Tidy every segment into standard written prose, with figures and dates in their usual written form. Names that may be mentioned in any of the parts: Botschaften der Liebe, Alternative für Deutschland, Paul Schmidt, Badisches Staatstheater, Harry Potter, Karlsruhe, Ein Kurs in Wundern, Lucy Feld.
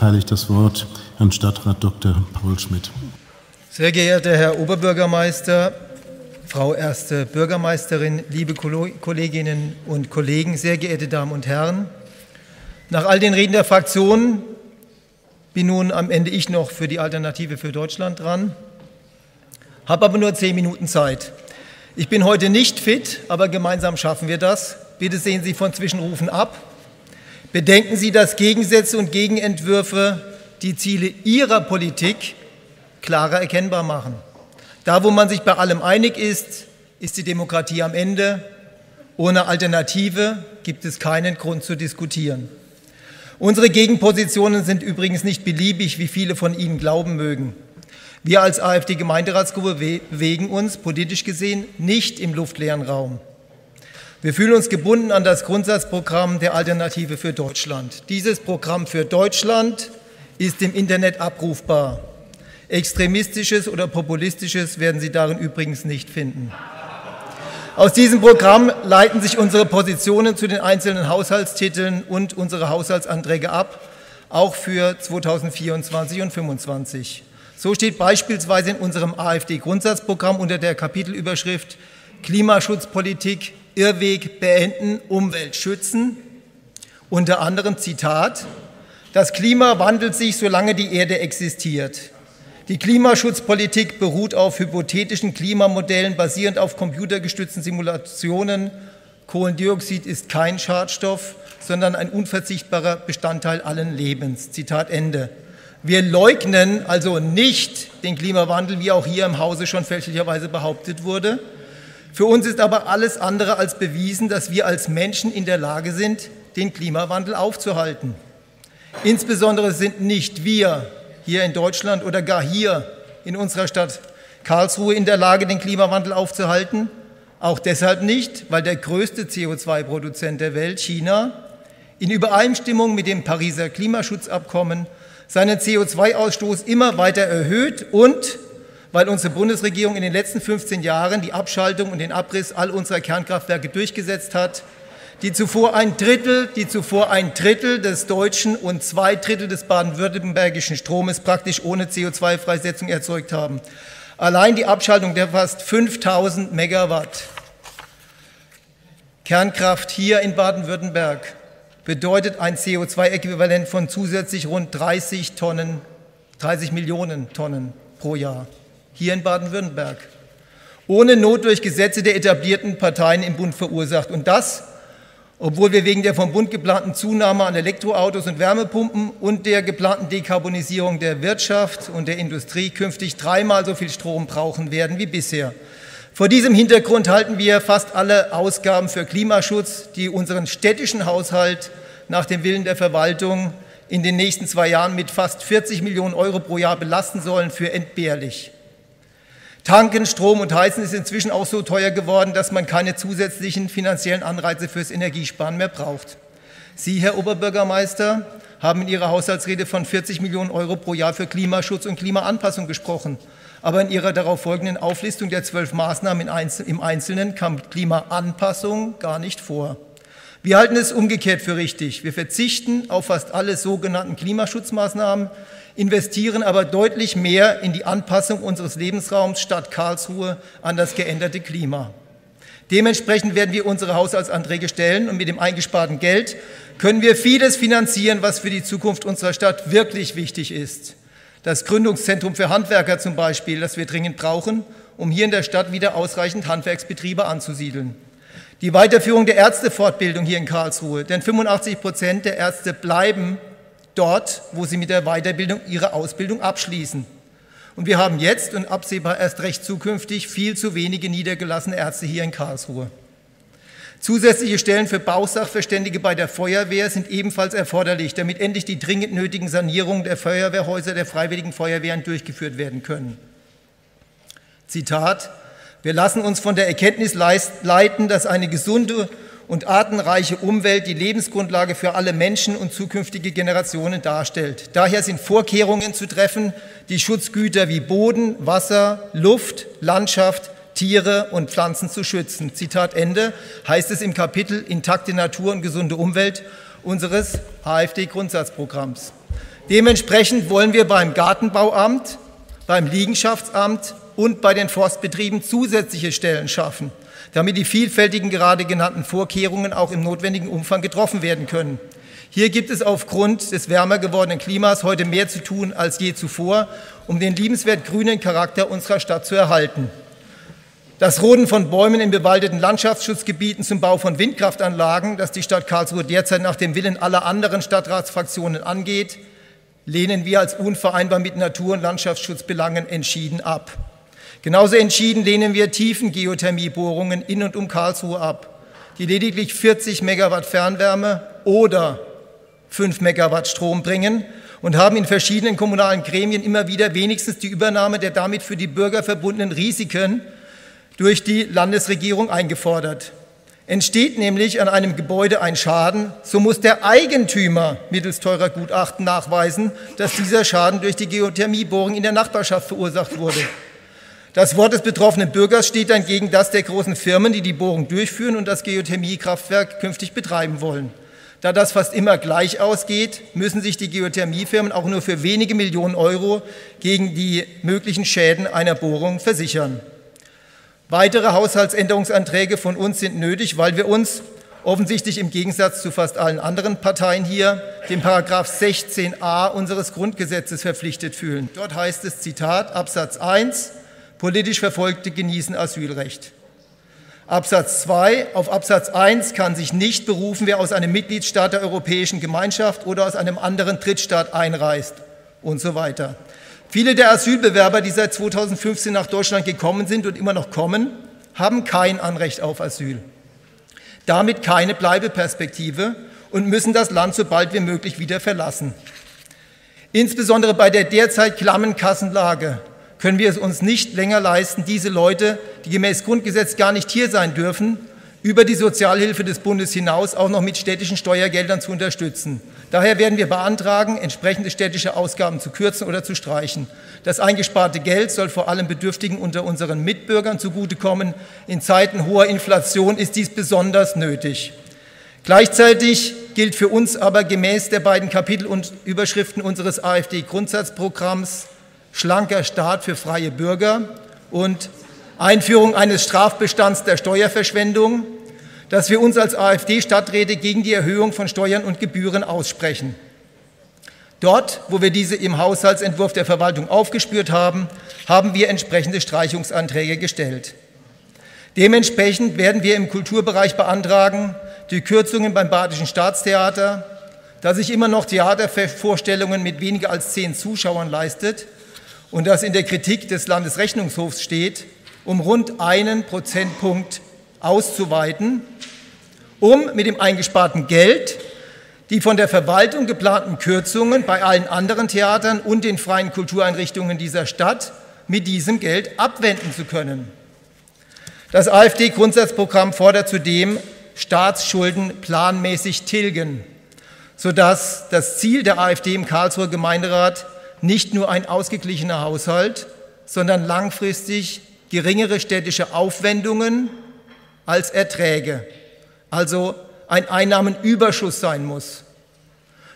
erteile ich das Wort an Stadtrat Dr. Paul Schmidt. Sehr geehrter Herr Oberbürgermeister, Frau Erste Bürgermeisterin, liebe Kolleginnen und Kollegen, sehr geehrte Damen und Herren, nach all den Reden der Fraktionen bin nun am Ende ich noch für die Alternative für Deutschland dran, habe aber nur 10 Minuten Zeit. Ich bin heute nicht fit, aber gemeinsam schaffen wir das. Bitte sehen Sie von Zwischenrufen ab. Bedenken Sie, dass Gegensätze und Gegenentwürfe die Ziele Ihrer Politik klarer erkennbar machen. Da, wo man sich bei allem einig ist, ist die Demokratie am Ende. Ohne Alternative gibt es keinen Grund zu diskutieren. Unsere Gegenpositionen sind übrigens nicht beliebig, wie viele von Ihnen glauben mögen. Wir als AfD-Gemeinderatsgruppe bewegen uns, politisch gesehen, nicht im luftleeren Raum. Wir fühlen uns gebunden an das Grundsatzprogramm der Alternative für Deutschland. Dieses Programm für Deutschland ist im Internet abrufbar. Extremistisches oder Populistisches werden Sie darin übrigens nicht finden. Aus diesem Programm leiten sich unsere Positionen zu den einzelnen Haushaltstiteln und unsere Haushaltsanträge ab, auch für 2024 und 2025. So steht beispielsweise in unserem AfD-Grundsatzprogramm unter der Kapitelüberschrift Klimaschutzpolitik, Irrweg beenden, Umwelt schützen, unter anderem, Zitat, das Klima wandelt sich, solange die Erde existiert. Die Klimaschutzpolitik beruht auf hypothetischen Klimamodellen, basierend auf computergestützten Simulationen. Kohlendioxid ist kein Schadstoff, sondern ein unverzichtbarer Bestandteil allen Lebens. Zitat Ende. Wir leugnen also nicht den Klimawandel, wie auch hier im Hause schon fälschlicherweise behauptet wurde. Für uns ist aber alles andere als bewiesen, dass wir als Menschen in der Lage sind, den Klimawandel aufzuhalten. Insbesondere sind nicht wir hier in Deutschland oder gar hier in unserer Stadt Karlsruhe in der Lage, den Klimawandel aufzuhalten. Auch deshalb nicht, weil der größte CO2-Produzent der Welt, China, in Übereinstimmung mit dem Pariser Klimaschutzabkommen seinen CO2-Ausstoß immer weiter erhöht und weil unsere Bundesregierung in den letzten 15 Jahren die Abschaltung und den Abriss all unserer Kernkraftwerke durchgesetzt hat, die zuvor ein Drittel des deutschen und 2 Drittel des baden-württembergischen Stromes praktisch ohne CO2-Freisetzung erzeugt haben. Allein die Abschaltung der fast 5000 Megawatt Kernkraft hier in Baden-Württemberg bedeutet ein CO2-Äquivalent von zusätzlich rund 30 Millionen Tonnen pro Jahr hier in Baden-Württemberg, ohne Not durch Gesetze der etablierten Parteien im Bund verursacht. Und das, obwohl wir wegen der vom Bund geplanten Zunahme an Elektroautos und Wärmepumpen und der geplanten Dekarbonisierung der Wirtschaft und der Industrie künftig 3-mal so viel Strom brauchen werden wie bisher. Vor diesem Hintergrund halten wir fast alle Ausgaben für Klimaschutz, die unseren städtischen Haushalt nach dem Willen der Verwaltung in den nächsten 2 Jahren mit fast 40 Millionen Euro pro Jahr belasten sollen, für entbehrlich. Tanken, Strom und Heizen ist inzwischen auch so teuer geworden, dass man keine zusätzlichen finanziellen Anreize fürs Energiesparen mehr braucht. Sie, Herr Oberbürgermeister, haben in Ihrer Haushaltsrede von 40 Millionen Euro pro Jahr für Klimaschutz und Klimaanpassung gesprochen. Aber in Ihrer darauf folgenden Auflistung der 12 Maßnahmen im Einzelnen kam Klimaanpassung gar nicht vor. Wir halten es umgekehrt für richtig. Wir verzichten auf fast alle sogenannten Klimaschutzmaßnahmen, investieren aber deutlich mehr in die Anpassung unseres Lebensraums Stadt Karlsruhe an das geänderte Klima. Dementsprechend werden wir unsere Haushaltsanträge stellen und mit dem eingesparten Geld können wir vieles finanzieren, was für die Zukunft unserer Stadt wirklich wichtig ist. Das Gründungszentrum für Handwerker zum Beispiel, das wir dringend brauchen, um hier in der Stadt wieder ausreichend Handwerksbetriebe anzusiedeln. Die Weiterführung der Ärztefortbildung hier in Karlsruhe, denn 85% der Ärzte bleiben dort, wo sie mit der Weiterbildung ihre Ausbildung abschließen. Und wir haben jetzt und absehbar erst recht zukünftig viel zu wenige niedergelassene Ärzte hier in Karlsruhe. Zusätzliche Stellen für Bausachverständige bei der Feuerwehr sind ebenfalls erforderlich, damit endlich die dringend nötigen Sanierungen der Feuerwehrhäuser der Freiwilligen Feuerwehren durchgeführt werden können. Zitat: Wir lassen uns von der Erkenntnis leiten, dass eine gesunde und artenreiche Umwelt die Lebensgrundlage für alle Menschen und zukünftige Generationen darstellt. Daher sind Vorkehrungen zu treffen, die Schutzgüter wie Boden, Wasser, Luft, Landschaft, Tiere und Pflanzen zu schützen. Zitat Ende, heißt es im Kapitel Intakte Natur und gesunde Umwelt unseres AfD-Grundsatzprogramms. Dementsprechend wollen wir beim Gartenbauamt, beim Liegenschaftsamt und bei den Forstbetrieben zusätzliche Stellen schaffen, damit die vielfältigen gerade genannten Vorkehrungen auch im notwendigen Umfang getroffen werden können. Hier gibt es aufgrund des wärmer gewordenen Klimas heute mehr zu tun als je zuvor, um den liebenswert grünen Charakter unserer Stadt zu erhalten. Das Roden von Bäumen in bewaldeten Landschaftsschutzgebieten zum Bau von Windkraftanlagen, das die Stadt Karlsruhe derzeit nach dem Willen aller anderen Stadtratsfraktionen angeht, lehnen wir als unvereinbar mit Natur- und Landschaftsschutzbelangen entschieden ab. Genauso entschieden lehnen wir Tiefengeothermiebohrungen in und um Karlsruhe ab, die lediglich 40 Megawatt Fernwärme oder 5 Megawatt Strom bringen, und haben in verschiedenen kommunalen Gremien immer wieder wenigstens die Übernahme der damit für die Bürger verbundenen Risiken durch die Landesregierung eingefordert. Entsteht nämlich an einem Gebäude ein Schaden, so muss der Eigentümer mittels teurer Gutachten nachweisen, dass dieser Schaden durch die Geothermiebohrung in der Nachbarschaft verursacht wurde. Das Wort des betroffenen Bürgers steht dann gegen das der großen Firmen, die die Bohrung durchführen und das Geothermiekraftwerk künftig betreiben wollen. Da das fast immer gleich ausgeht, müssen sich die Geothermiefirmen auch nur für wenige Millionen Euro gegen die möglichen Schäden einer Bohrung versichern. Weitere Haushaltsänderungsanträge von uns sind nötig, weil wir uns offensichtlich im Gegensatz zu fast allen anderen Parteien hier dem § 16a unseres Grundgesetzes verpflichtet fühlen. Dort heißt es, Zitat, Absatz 1, politisch Verfolgte genießen Asylrecht. Absatz 2, auf Absatz 1 kann sich nicht berufen, wer aus einem Mitgliedstaat der Europäischen Gemeinschaft oder aus einem anderen Drittstaat einreist und so weiter. Viele der Asylbewerber, die seit 2015 nach Deutschland gekommen sind und immer noch kommen, haben kein Anrecht auf Asyl, damit keine Bleibeperspektive und müssen das Land so bald wie möglich wieder verlassen. Insbesondere bei der derzeit klammen Kassenlage können wir es uns nicht länger leisten, diese Leute, die gemäß Grundgesetz gar nicht hier sein dürfen, über die Sozialhilfe des Bundes hinaus auch noch mit städtischen Steuergeldern zu unterstützen. Daher werden wir beantragen, entsprechende städtische Ausgaben zu kürzen oder zu streichen. Das eingesparte Geld soll vor allem Bedürftigen unter unseren Mitbürgern zugutekommen. In Zeiten hoher Inflation ist dies besonders nötig. Gleichzeitig gilt für uns aber gemäß der beiden Kapitel und Überschriften unseres AfD-Grundsatzprogramms schlanker Staat für freie Bürger und Einführung eines Strafbestands der Steuerverschwendung, dass wir uns als AfD-Stadträte gegen die Erhöhung von Steuern und Gebühren aussprechen. Dort, wo wir diese im Haushaltsentwurf der Verwaltung aufgespürt haben, haben wir entsprechende Streichungsanträge gestellt. Dementsprechend werden wir im Kulturbereich beantragen, die Kürzungen beim Badischen Staatstheater, das sich immer noch Theatervorstellungen mit weniger als 10 Zuschauern leistet, und das in der Kritik des Landesrechnungshofs steht, um rund 1 Prozentpunkt auszuweiten, um mit dem eingesparten Geld die von der Verwaltung geplanten Kürzungen bei allen anderen Theatern und den freien Kultureinrichtungen dieser Stadt mit diesem Geld abwenden zu können. Das AfD-Grundsatzprogramm fordert zudem Staatsschulden planmäßig tilgen, sodass das Ziel der AfD im Karlsruher Gemeinderat nicht nur ein ausgeglichener Haushalt, sondern langfristig geringere städtische Aufwendungen als Erträge, also ein Einnahmenüberschuss sein muss.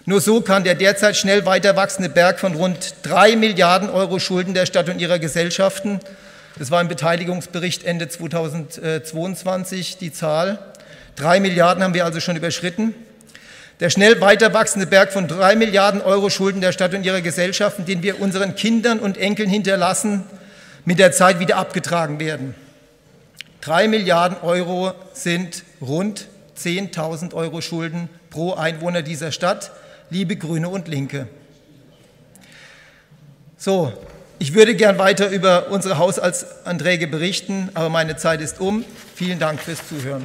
Nur so kann der derzeit schnell weiter wachsende Berg von rund 3 Milliarden Euro Schulden der Stadt und ihrer Gesellschaften, das war im Beteiligungsbericht Ende 2022 die Zahl, 3 Milliarden haben wir also schon überschritten, der schnell weiter wachsende Berg von 3 Milliarden Euro Schulden der Stadt und ihrer Gesellschaften, den wir unseren Kindern und Enkeln hinterlassen, mit der Zeit wieder abgetragen werden. 3 Milliarden Euro sind rund 10.000 Euro Schulden pro Einwohner dieser Stadt, liebe Grüne und Linke. So, ich würde gern weiter über unsere Haushaltsanträge berichten, aber meine Zeit ist um. Vielen Dank fürs Zuhören.